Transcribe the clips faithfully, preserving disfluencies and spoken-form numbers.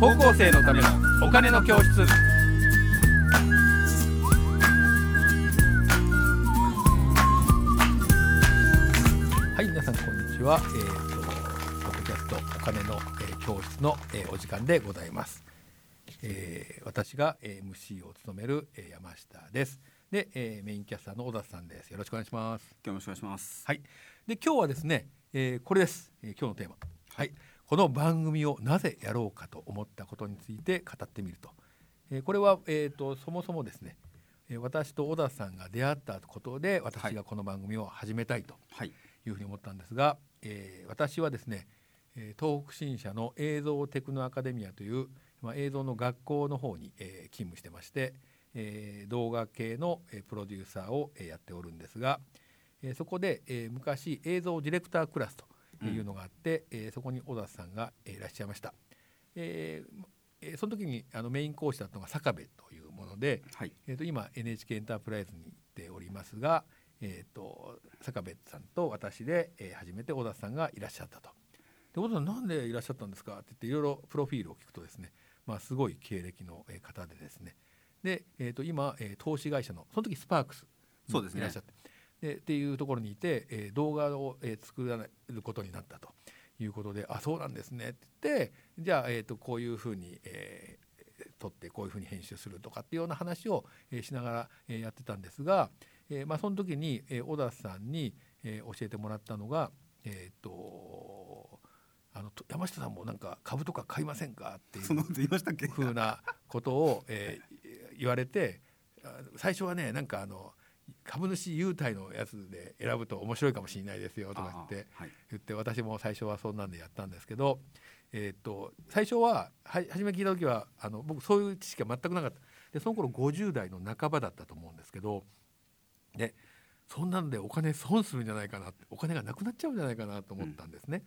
高校生のためのお金の教室。はい、皆さんこんにちは。えーと、ポッドキャストお金の、えー、教室の、えー、お時間でございます。えー、私が、えー、エムシー を務める、えー、山下です。で、えー、メインキャスターの小田さんです。よろしくお願いします。今日もよろしくお願いします。はい。で、今日はですね、えー、これです、えー。今日のテーマ。はい。この番組をなぜやろうかと思ったことについて語ってみると、えー、これは、えーと、そもそもですね、私と小田さんが出会ったことで私がこの番組を始めたいというふうに思ったんですが、はいえー、私はですね東北新社の映像テクノアカデミアという、まあ、映像の学校の方に、えー、勤務してまして、えー、動画系のプロデューサーをやっておるんですが、えー、そこで、えー、昔映像ディレクタークラスというのがあって、うんえー、そこに小田さんが、えー、いらっしゃいました、えー、その時にあのメイン講師だったのが坂部というもので、はいえー、と今 エヌエイチケー エンタープライズに行っておりますが、えー、と坂部さんと私で、えー、初めて小田さんがいらっしゃったと。で小田さんなんでいらっしゃったんですかって言っていろいろプロフィールを聞くとですね、まあ、すごい経歴の方でですねで、えー、と今投資会社のその時スパークスにいらっしゃってでっていうところにいて、えー、動画を、えー、作られることになったということであそうなんですねって言ってじゃあ、えー、とこういうふうに、えー、撮ってこういうふうに編集するとかっていうような話を、えー、しながら、えー、やってたんですが、えーまあ、その時に、えー、小田さんに、えー、教えてもらったのが、えー、とあの山下さんもなんか株とか買いませんかっていうふうなことを、えー、言われて最初はねなんかあの株主優待のやつで選ぶと面白いかもしれないですよとか言って、はい、言って私も最初はそんなんでやったんですけど、えー、と最初は初め聞いた時はあの僕そういう知識は全くなかったでその頃ごじゅう代の半ばだったと思うんですけどでそんなのでお金損するんじゃないかなってお金がなくなっちゃうんじゃないかなと思ったんですね、うん、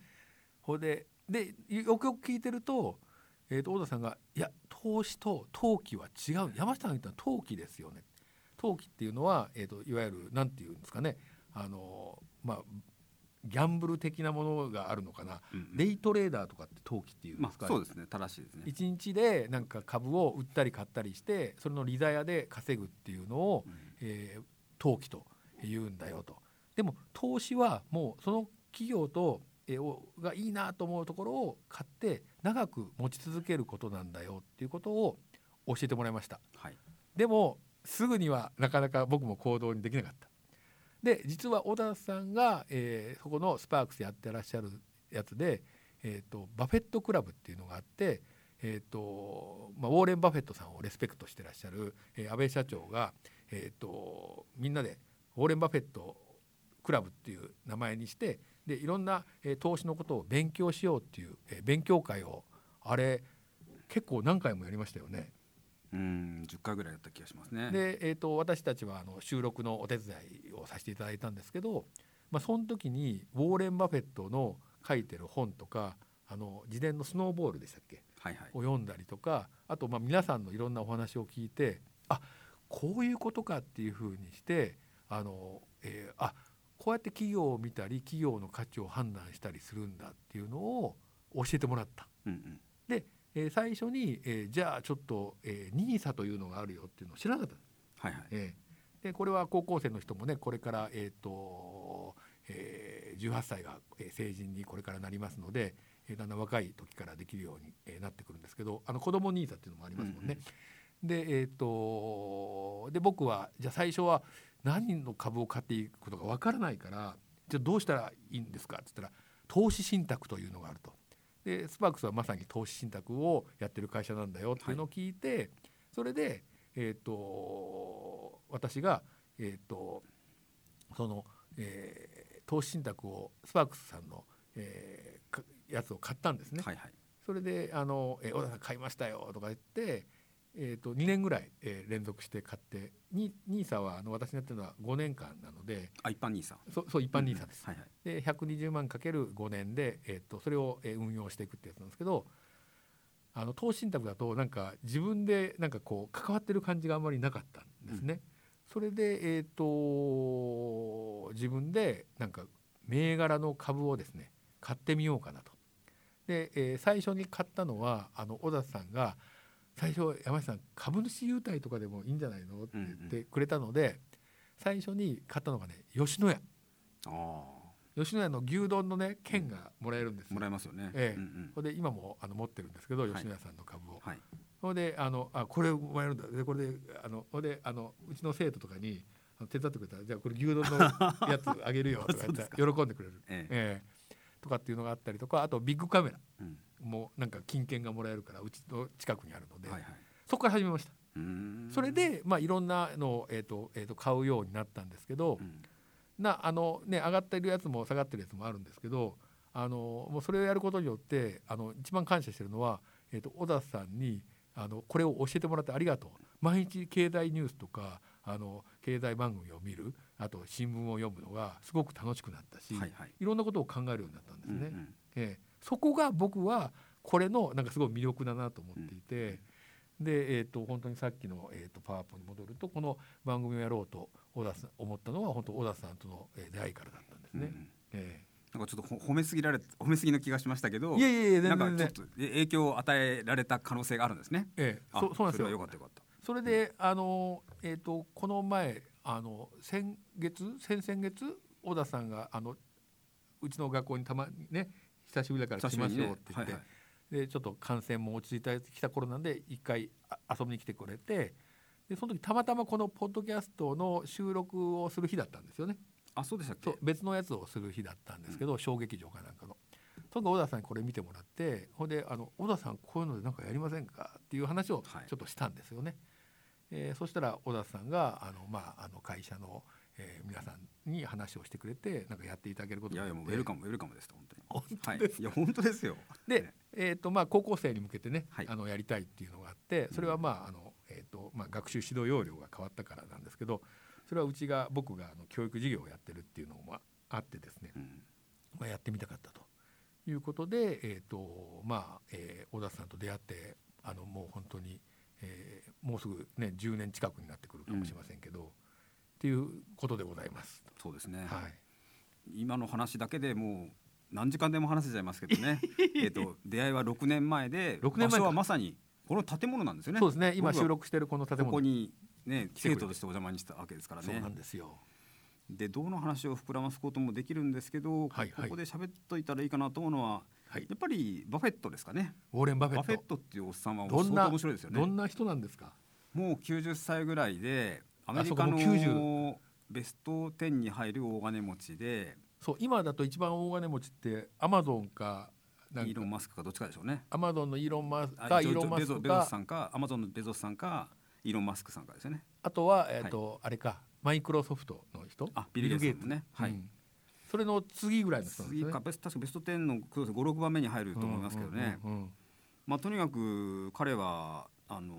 ほんで、でよくよく聞いてると、えー、と小田さんがいや投資と投機は違う山下さんが言ったのは投機ですよね投機っていうのは、えー、といわゆるなんていうんですかねあの、まあ、ギャンブル的なものがあるのかな、うんうん、デイトレーダーとかって投機っていうんですか、まあ、そうですね正しいですねいちにちでなんか株を売ったり買ったりしてそれの利ざやで稼ぐっていうのを、うんえー、投機というんだよとでも投資はもうその企業と、えー、がいいなと思うところを買って長く持ち続けることなんだよっていうことを教えてもらいました、はい、でもすぐにはなかなか僕も行動にできなかったで実は小田さんが、えー、そこのスパークスやってらっしゃるやつで、えー、とバフェットクラブっていうのがあって、えーとまあ、ウォーレン・バフェットさんをレスペクトしてらっしゃる、えー、安倍社長が、えー、とみんなでウォーレン・バフェットクラブっていう名前にしてでいろんな、えー、投資のことを勉強しようっていう、えー、勉強会をあれ結構何回もやりましたよねうんじゅっかいぐらいだった気がしますねで、えー、と私たちはあの収録のお手伝いをさせていただいたんですけど、まあ、その時にウォーレン・バフェットの書いてる本とかあの自伝のスノーボールでしたっけ、はいはい、を読んだりとかあとまあ皆さんのいろんなお話を聞いてあこういうことかっていうふうにしてあの、えー、あこうやって企業を見たり企業の価値を判断したりするんだっていうのを教えてもらった、うんうん、で最初に、えー、じゃあちょっと、えー、ニーサ というのがあるよっていうのを知らなかった、はいはいえー、でこれは高校生の人もねこれから、えーとえー、じゅうはっさいが成人にこれからなりますので、えー、だんだん若い時からできるようになってくるんですけどあの子ども ニーサ っていうのもありますもんね、うんうん、で、えーと、で僕はじゃあ最初は何の株を買っていくことが分からないからじゃあどうしたらいいんですかって言ったら投資信託というのがあるとでスパークスはまさに投資信託をやってる会社なんだよっていうのを聞いて、はい、それで、えー、と私が、えーとそのえー、投資信託をスパークスさんの、えー、やつを買ったんですね、はいはい、それであの、えー、小田さん買いましたよとか言って、えー、とにねんぐらい、えー、連続して買ってに ニーサ はあの私がやってるのはごねんかんなのであ一般 ニーサ そ, そう一般 ニーサ です、うんはいはいでひゃくにじゅうまんかけるごねんで、えー、とそれを運用していくってやつなんですけどあの投資信託だとなんか自分でなんかこう関わってる感じがあんまりなかったんですね、うん、それで、えー、と自分でなんか銘柄の株をですね買ってみようかなとで、えー、最初に買ったのはあの小田さんが最初山下さん株主優待とかでもいいんじゃないのって言ってくれたので、うんうん、最初に買ったのがね吉野家。あ吉野家の牛丼のね券がもらえるんですよ、うん、もらえますよね、えーうんうん、それで今もあの持ってるんですけど吉野家さんの株を、はいはい、それであのあこれをもらえるんだでこれであのそれであのうちの生徒とかに手伝ってくれたらじゃあこれ牛丼のやつあげるよとか言ったら喜んでくれる、えーえー、とかっていうのがあったりとか、あとビッグカメラもなんか金券がもらえるからうちの近くにあるので、はいはい、そこから始めました。うーんそれで、まあ、いろんなのを、えーとえーと買うようになったんですけど、うんなあのね、上がっているやつも下がっているやつもあるんですけど、あのもうそれをやることによってあの一番感謝しているのは、えーと、小田さんにあのこれを教えてもらってありがとう。毎日経済ニュースとかあの経済番組を見る、あと新聞を読むのがすごく楽しくなったし、はいはい、いろんなことを考えるようになったんですね、うんうんえー、そこが僕はこれのなんかすごい魅力だなと思っていて、うん、で、えーと、本当にさっきの、えーと、パワーポに戻ると、この番組をやろうと小田さん思ったのは本当小田さんとの出会いからだったんですね、うんうんえーなんかちょっと褒めすぎられ褒めすぎの気がしましたけど、いやいやいやなんかちょっと影響を与えられた可能性があるんですね。ええ、あ、そうなんですよ。それはよかったよかった。それで、うん、あのえっ、ー、とこの前あの先月先々月小田さんがあのうちの学校にたまにね久しぶりだから来ましょうって言って、ねはいはい、でちょっと感染も落ち着いてきた頃なんで一回遊びに来てくれて、でその時たまたまこのポッドキャストの収録をする日だったんですよね。あそうでしたっけ。別のやつをする日だったんですけど、うん、小劇場かなんかのその小田さんにこれ見てもらって、ほんであの小田さんこういうのでなんかやりませんかっていう話をちょっとしたんですよね、はいえー、そしたら小田さんがあの、まあ、あの会社の、えー、皆さんに話をしてくれてなんかやっていただけることになって、いやいやもうウェルカムウェルカムですと本当に本当です、はい、いや本当ですよで、ねえーとまあ、高校生に向けてね、はい、あのやりたいっていうのがあって、それは、まああのえーとまあ、学習指導要領が変わったからなんですけど、それはうちが僕があの教育事業をやってるっていうのもあってですね、うんまあ、やってみたかったということで、えーとまあえー、小田さんと出会ってあのもう本当に、えー、もうすぐ、ね、じゅうねん近くになってくるかもしれませんけど、うん、っていうことでございます。そうですね、はい、今の話だけでもう何時間でも話せちゃいますけどねえと出会いはろくねんまえでろくねんまえ場所はまさにこの建物なんですよね。そうですね、今収録してるこの建物、ここにね、生徒としてお邪魔にしたわけですからね。そうなんですよ。でどうの話を膨らますこともできるんですけど、はいはい、ここで喋っといたらいいかなと思うのは、はい、やっぱりバフェットですかね。ウォーレンバフェット。バフェットっていうおっさんは相当面白いですよね。どんな人なんですか。もうきゅうじゅっさいぐらいでアメリカのベストじゅうに入る大金持ちで、そう今だと一番大金持ちってアマゾンかなんかイーロンマスクかどっちかでしょうね。アマゾンのイーロンマスクかイーロンマスクかベゾスさんかアマゾンのベゾスさんかイーロンマスクさんからですよね。あとは、えーとはい、あれかマイクロソフトの人、あビル・ゲイツね、はいうん、それの次ぐらいの人なんですね。次かベス確かベストじゅうのご、ろくばんめに入ると思いますけどね、うんうんうんまあ、とにかく彼はあのー、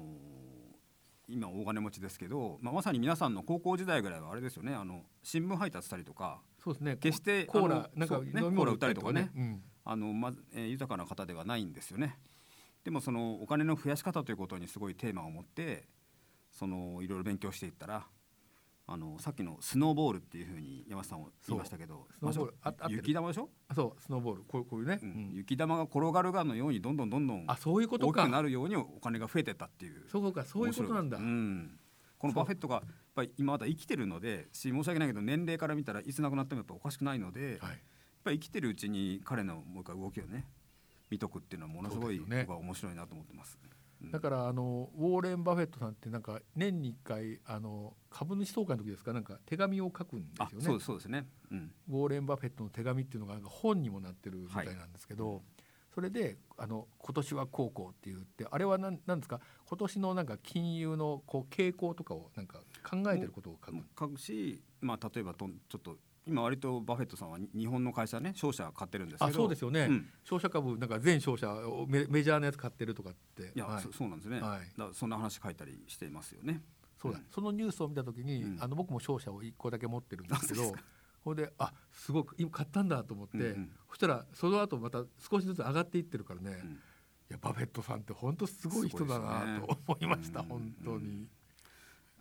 今大金持ちですけど、まあ、まさに皆さんの高校時代ぐらいはあれですよね、あの新聞配達したりとか、そうですね、決してコーラなんか飲み物売ったりとかね、うんあのまえー、豊かな方ではないんですよね。でもそのお金の増やし方ということにすごいテーマを持ってそのいろいろ勉強していったら、あのさっきのスノーボールっていうふうに山下さんを言いましたけど、まあ、雪玉でしょ。あそうスノーボールこう、こういうね、うん、雪玉が転がるがのようにどんどんどんどん大きくなるようにお金が増えてったっていう。そうかそういうことなんだ、うん、このバフェットがやっぱり今まだ生きてるのでし、申し訳ないけど年齢から見たらいつ亡くなってもやっぱおかしくないので、はい、やっぱり生きてるうちに彼のもう一回動きをね見とくっていうのはものすごい僕は面白いなと思ってます。だからあのウォーレン・バフェットさんってなんか年にいっかいあの株主総会の時ですか、なんか手紙を書くんですよね。あ、そうです、そうですね、うん、ウォーレン・バフェットの手紙っていうのがなんか本にもなってるみたいなんですけど、はい、それであの今年はこうこうって言って、あれは何ですか、今年のなんか金融のこう傾向とかをなんか考えてることを書く書くし、まあ、例えばとちょっと今割とバフェットさんは日本の会社ね商社買ってるんですけど、あそうですよね、うん、商社株なんか全商社 メ, メジャーなやつ買ってるとかって、いや、はい、そ, そうなんですね、はい、だそんな話書いたりしていますよね。そうだ、うん、そのニュースを見た時に、うん、あの僕も商社をいっこだけ持ってるんですけど、それであすごく今買ったんだと思って、うんうん、そしたらその後また少しずつ上がっていってるからね、うん、いやバフェットさんって本当すごい人だなと思いました、ね、本当に、うんうん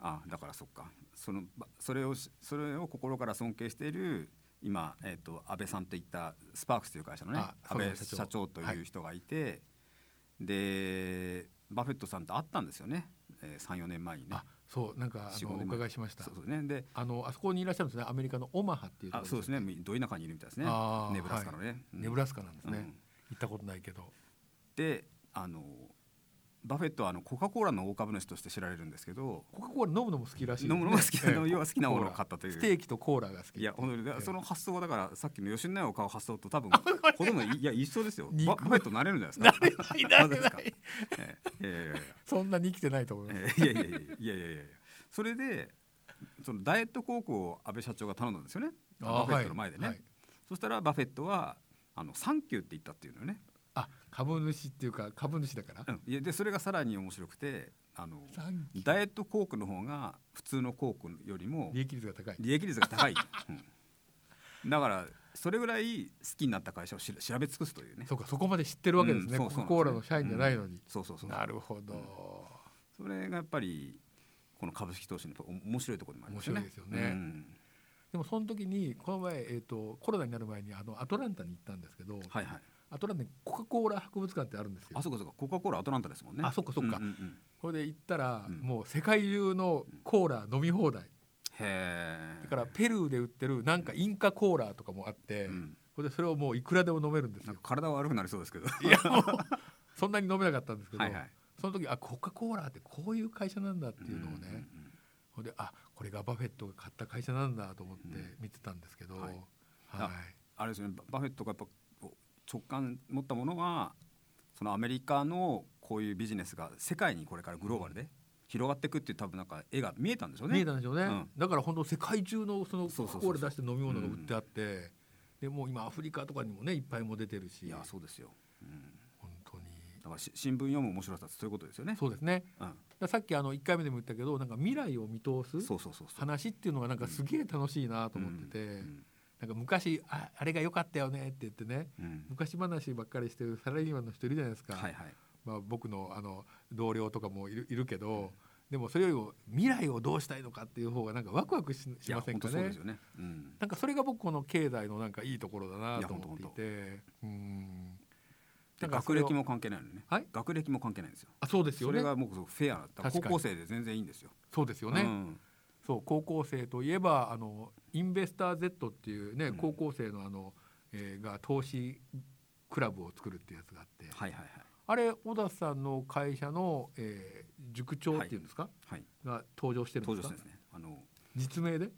ああだからそっか、そのそれをそれを心から尊敬している今、えー、と安倍さんといったスパークスという会社のね、安倍社長という人がいて、はい、でバフェットさんと会ったんですよね、えー、さんよねんまえにね。あ、そうなんかあのお伺いしました。そうですね。で、あのあそこにいらっしゃるんですね、アメリカのオマハっていうところです。あ、そうですね、ど田舎にいるみたいですね。ネブラスカのね、はい、うん、ネブラスカなんですね、うん、行ったことないけど。で、あのバフェットはあのコカ・コーラの大株主として知られるんですけど、コカ・コーラ飲むのも好きらしい、ね、飲むのも好きなの、要は好きなものを買ったという、ステーキとコーラが好き。いや本当に、えー、その発想はだからさっきの吉野家を買う発想と多分子供いや一緒ですよ。バフェットなれるんじゃないですか。なれないなれないそんなに生きてないと思います、えー、いやいやいやいやいやいやそれでそのダイエット広告を安倍社長が頼んだんですよね、バフェットの前でね、はいはい、そしたらバフェットはあのサンキューって言ったっていうのね。あ、株主っていうか株主だから、うん、いやでそれがさらに面白くて、あのダイエットコークの方が普通のコークよりも利益率が高い利益率が高い、うん、だからそれぐらい好きになった会社をし調べ尽くすというね。そうか、そこまで知ってるわけですね、コカ・コーラの社員じゃないのに、うん、そうそうそう、なるほど、うん、それがやっぱりこの株式投資の面白いところでもありますよね。面白いですよね、うん。でもその時にこの前、えー、とコロナになる前にあのアトランタに行ったんですけど、はいはい、アトランタにコカ・コーラ博物館ってあるんですよ。あ、そうかそうか、コカ・コーラアトランタですもんね。あ、そっかそっか、うんうんうん、これで行ったら、うん、もう世界中のコーラ飲み放題、うん、へえ。だからペルーで売ってるなんかインカコーラとかもあって、うん、これでそれをもういくらでも飲めるんですよ。なんか体悪くなりそうですけどいやもうそんなに飲めなかったんですけどはい、はい、その時あコカ・コーラってこういう会社なんだっていうのをね、うんうんうん、であこれがバフェットが買った会社なんだと思って見てたんですけど、うん、はいはい、あ, あれですね、バフェットがやっぱ直感持ったものはそのアメリカのこういうビジネスが世界にこれからグローバルで広がっていくっていう多分なんか絵が見えたんでしょうね。見えたんでしょうね、うん、だから本当世界中のそのコーラ出して飲み物が売ってあって、そうそうそうそう、でもう今アフリカとかにもねいっぱいも出てるし。いやそうですよ、うん、本当にだから新聞読む面白さってそういうことですよね。そうですね、うん、ださっきあのいっかいめでも言ったけどなんか未来を見通す話っていうのがなんかすげえ楽しいなと思ってて、うんうんうん、なんか昔 あ, あれが良かったよねって言ってね、うん、昔話ばっかりしてるサラリーマンの人いるじゃないですか、はいはい、まあ、僕 の, あの同僚とかもい る, いるけど、うん、でもそれよりも未来をどうしたいのかっていう方がなんかワクワク し, しませんかね。そうですよね、うん、なんかそれが僕この経済のなんかいいところだなと思っていて、うん、なんか学歴も関係ないのね、はい、学歴も関係ないんですよ。あ、そうですよね、それがもうフェアだった。高校生で全然いいんですよ。そうですよね、うん、そう高校生といえばあのインベスター Z っていう、ね、うん、高校生 の, あの、えー、が投資クラブを作るっていうやつがあって、はいはいはい、あれ小田さんの会社の、えー、塾長っていうんですか、はいはい、が登場してるんですか。登場してるんですね、あの実名で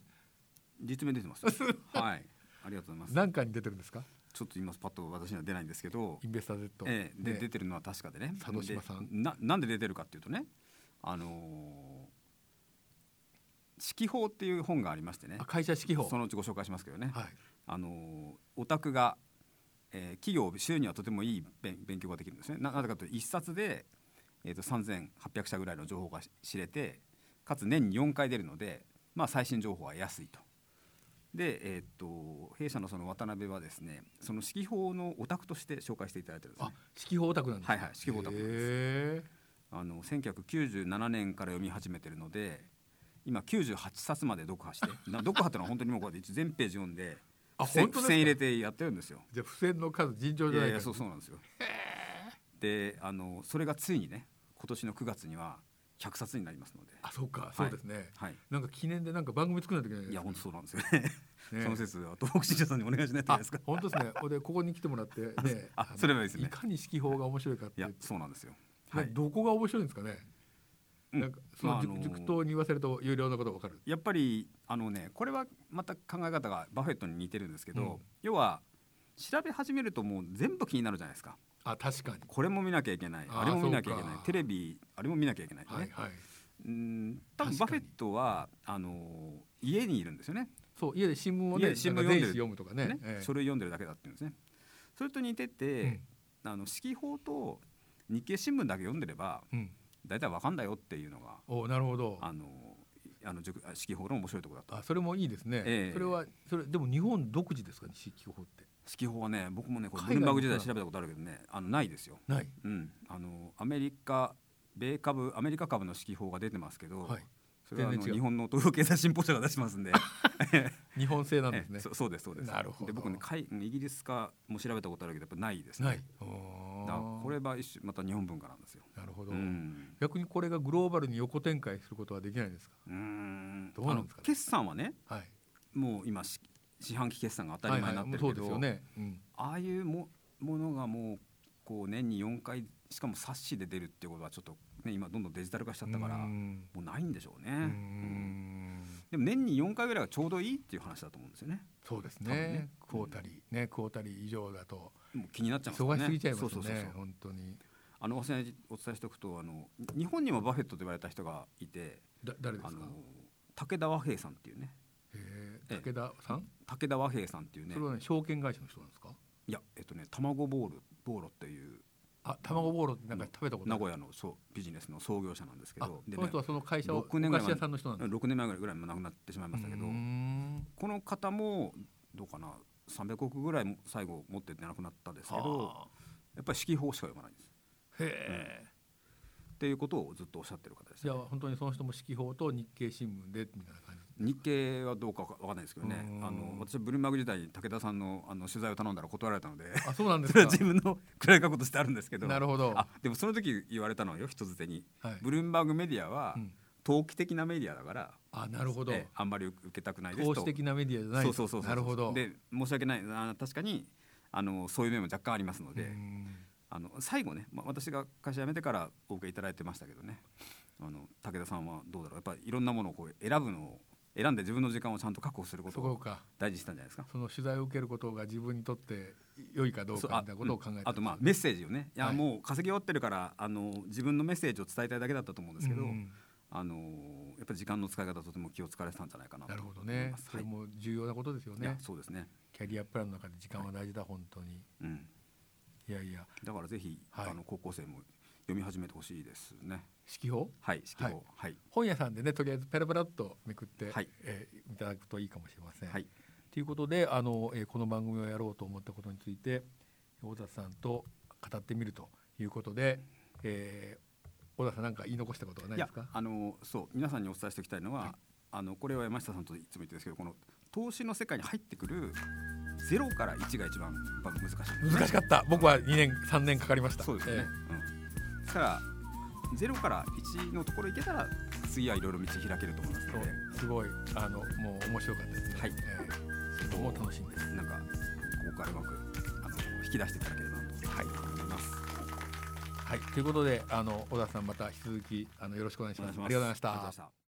実名出てますはい、ありがとうございます。何回に出てるんですか。ちょっと今パッと私には出ないんですけどインベスター Z、えー、で、ね、出てるのは確かでね、佐渡島さん な, なんで出てるかっていうとね、あのー指揮法っていう本がありましてね。会社指揮法、そのうちご紹介しますけどね、はい、あのオタクが、えー、企業を知るにはとてもいい 勉, 勉強ができるんですね。 な, なぜかというといっさつで、えー、とさんぜんはっぴゃくしゃぐらいの情報が知れて、かつ年によんかい出るので、まあ、最新情報は安いと。で、えー、と弊社 の, その渡辺はですね、その指揮法のオタクとして紹介していただいてるんですね。あ、指揮法オタクなんですか。はいはい、指揮法オタクなんです。へー、あのせんきゅうひゃくきゅうじゅうななねんから読み始めてるので今きゅうじゅうはっさつまで読破して読破ってのは本当にもうこうやって全ページ読んで付箋入れてやってるんですよ。じゃあ付箋の数尋常じゃないか。いやいや、そうそうなんですよ。で、あのそれがついにね今年のくがつにはひゃくさつになりますので。あ、そうか、はい、そうですね、はい、なんか記念でなんか番組作らなきゃいけないですね。いや本当そうなんですよねね、その説は東北新社さんにお願いしないといけないですか。本当ですねでここに来てもらって、ね、ああそれはいいですね。いかに指揮法が面白いかって。いやそうなんですよ、はい、どこが面白いんですかね。なんかその 塾,、まああのー、塾頭に言わせると有料なことが分かる。やっぱりあの、ね、これはまた考え方がバフェットに似てるんですけど、うん、要は調べ始めるともう全部気になるじゃないですか。あ、確かにこれも見なきゃいけない、 あ, あれも見なきゃいけない、テレビあれも見なきゃいけない、ね、はいはい、うん、多分バフェットはあのー、家にいるんですよね。そう、家で新聞を、ね、新聞読んでる読むとかね、ええ、書類読んでるだけだっていうんですね。それと似てて、うん、あの四季報と日経新聞だけ読んでれば、うん、だいたい分かんだよっていうのが。お、なるほど。あのあの塾指揮法の面白いところだった。あ、それもいいですね、えー、それはそれでも日本独自ですかね、指揮法って。指揮法はね、僕もねこれブルームバーグ時代調べたことあるけどね、あのないですよ。ない、うん、あのアメリカ米株アメリカ株の指揮法が出てますけど、はい、それはあの日本の東洋経済新報社が出しますんで日本製なんですね。そ, そうですそうです。なるほど。で僕ねイギリスかも調べたことあるけどやっぱないですね。ない。だこれは一種また日本文化なんですよ。なるほど、うん。逆にこれがグローバルに横展開することはできないですか。うーんどうなんですか、ね。決算はね、はい、もう今四半期決算が当たり前になってるけど、はいはい、そうですよね。うん、ああいう も, ものがもうこう年によんかいしかも冊子で出るっていうことはちょっと、ね、今どんどんデジタル化しちゃったからもうないんでしょうね。うーんうんでも年によんかいぐらいがちょうどいいっていう話だと思うんですよね。そうです ね, ねクォータリー、ね、クォータリー以上だともう気になっちゃいますね。忙しすぎちゃいますね。そうそうそうそう本当にあのお伝えしておくとあの日本にもバフェットと言われた人がいてだ誰ですかあの武田和平さんっていうねへ武田さん武田和平さんっていうねそれは、ね、証券会社の人なんですか。いやえっとね卵ボールボーロっていうあ卵ボーロってなんか食べたことある名古屋のそうビジネスの創業者なんですけどで、ね、その人はその会社をろくねんぐらい前さんの人なんです。ろくねんまえぐらいも亡くなってしまいましたけどうんこの方もどうかなさんびゃくおくぐらい最後持ってて亡くなったんですけどやっぱり四季報しか読まないんです。へえ、うん、っていうことをずっとおっしゃってる方です、ね、いや本当にその人も四季報と日経新聞でみたいな感じ。日経はどうかわかんないですけどねあの私はブルーマグ時代に武田さん の, あの取材を頼んだら断られたの で, あ そ, うなんですかそれは自分の暗い過去としてあるんですけ ど, なるほどあでもその時言われたのよ人づてに、はい、ブルームバーグメディアは、うん、投機的なメディアだからあなるほど、えあんまり受けたくないですと投資的なメディアじゃないです。そうそうそうそうなるほどで申し訳ないあ確かにあのそういう面も若干ありますのでうんあの最後ね、まあ、私が会社辞めてからお受けいただいてましたけどねあの武田さんはどうだろうやっぱりいろんなものをこう選ぶのを選んで自分の時間をちゃんと確保することを大事にしたんじゃないです か, そ, かその取材を受けることが自分にとって良いかどうかみたいなことを考えて あ,、うん、あとまあメッセージをねいやもう稼ぎ終わってるからあの自分のメッセージを伝えたいだけだったと思うんですけど、うん、あのやっぱり時間の使い方とても気を使われてたんじゃないかなと思います。なるほどね、はい、それも重要なことですよ ね, いやそうですねキャリアプランの中で時間は大事だ、はい、本当に、うん、いやいやだからぜひ、はい、あの高校生も読み始めてほしいですね。四季報、はい四季報はい、本屋さんでねとりあえずペラペラっとめくって、はいえー、いただくといいかもしれません。はい、ということであの、えー、この番組をやろうと思ったことについて小田さんと語ってみるということで、えー、小田さん何か言い残したことはないですか。いやあのそう皆さんにお伝えしておきたいのは、はい、あのこれは山下さんといつも言ってるんですけどこの投資の世界に入ってくるゼロからいちが一番難しい、ね、難しかった僕はにねんさんねんかかりました。そうですね、えーうんですからゼロからいちのところ行けたら次はいろいろ道開けると思いますのですごいあのもう面白かったですね。はい、えー、もう楽しいです。なんかここからうまくあの引き出していただければと思います。はい、はい、ということであの小田さんまた引き続きあのよろしくお願いします。ありがとうございました。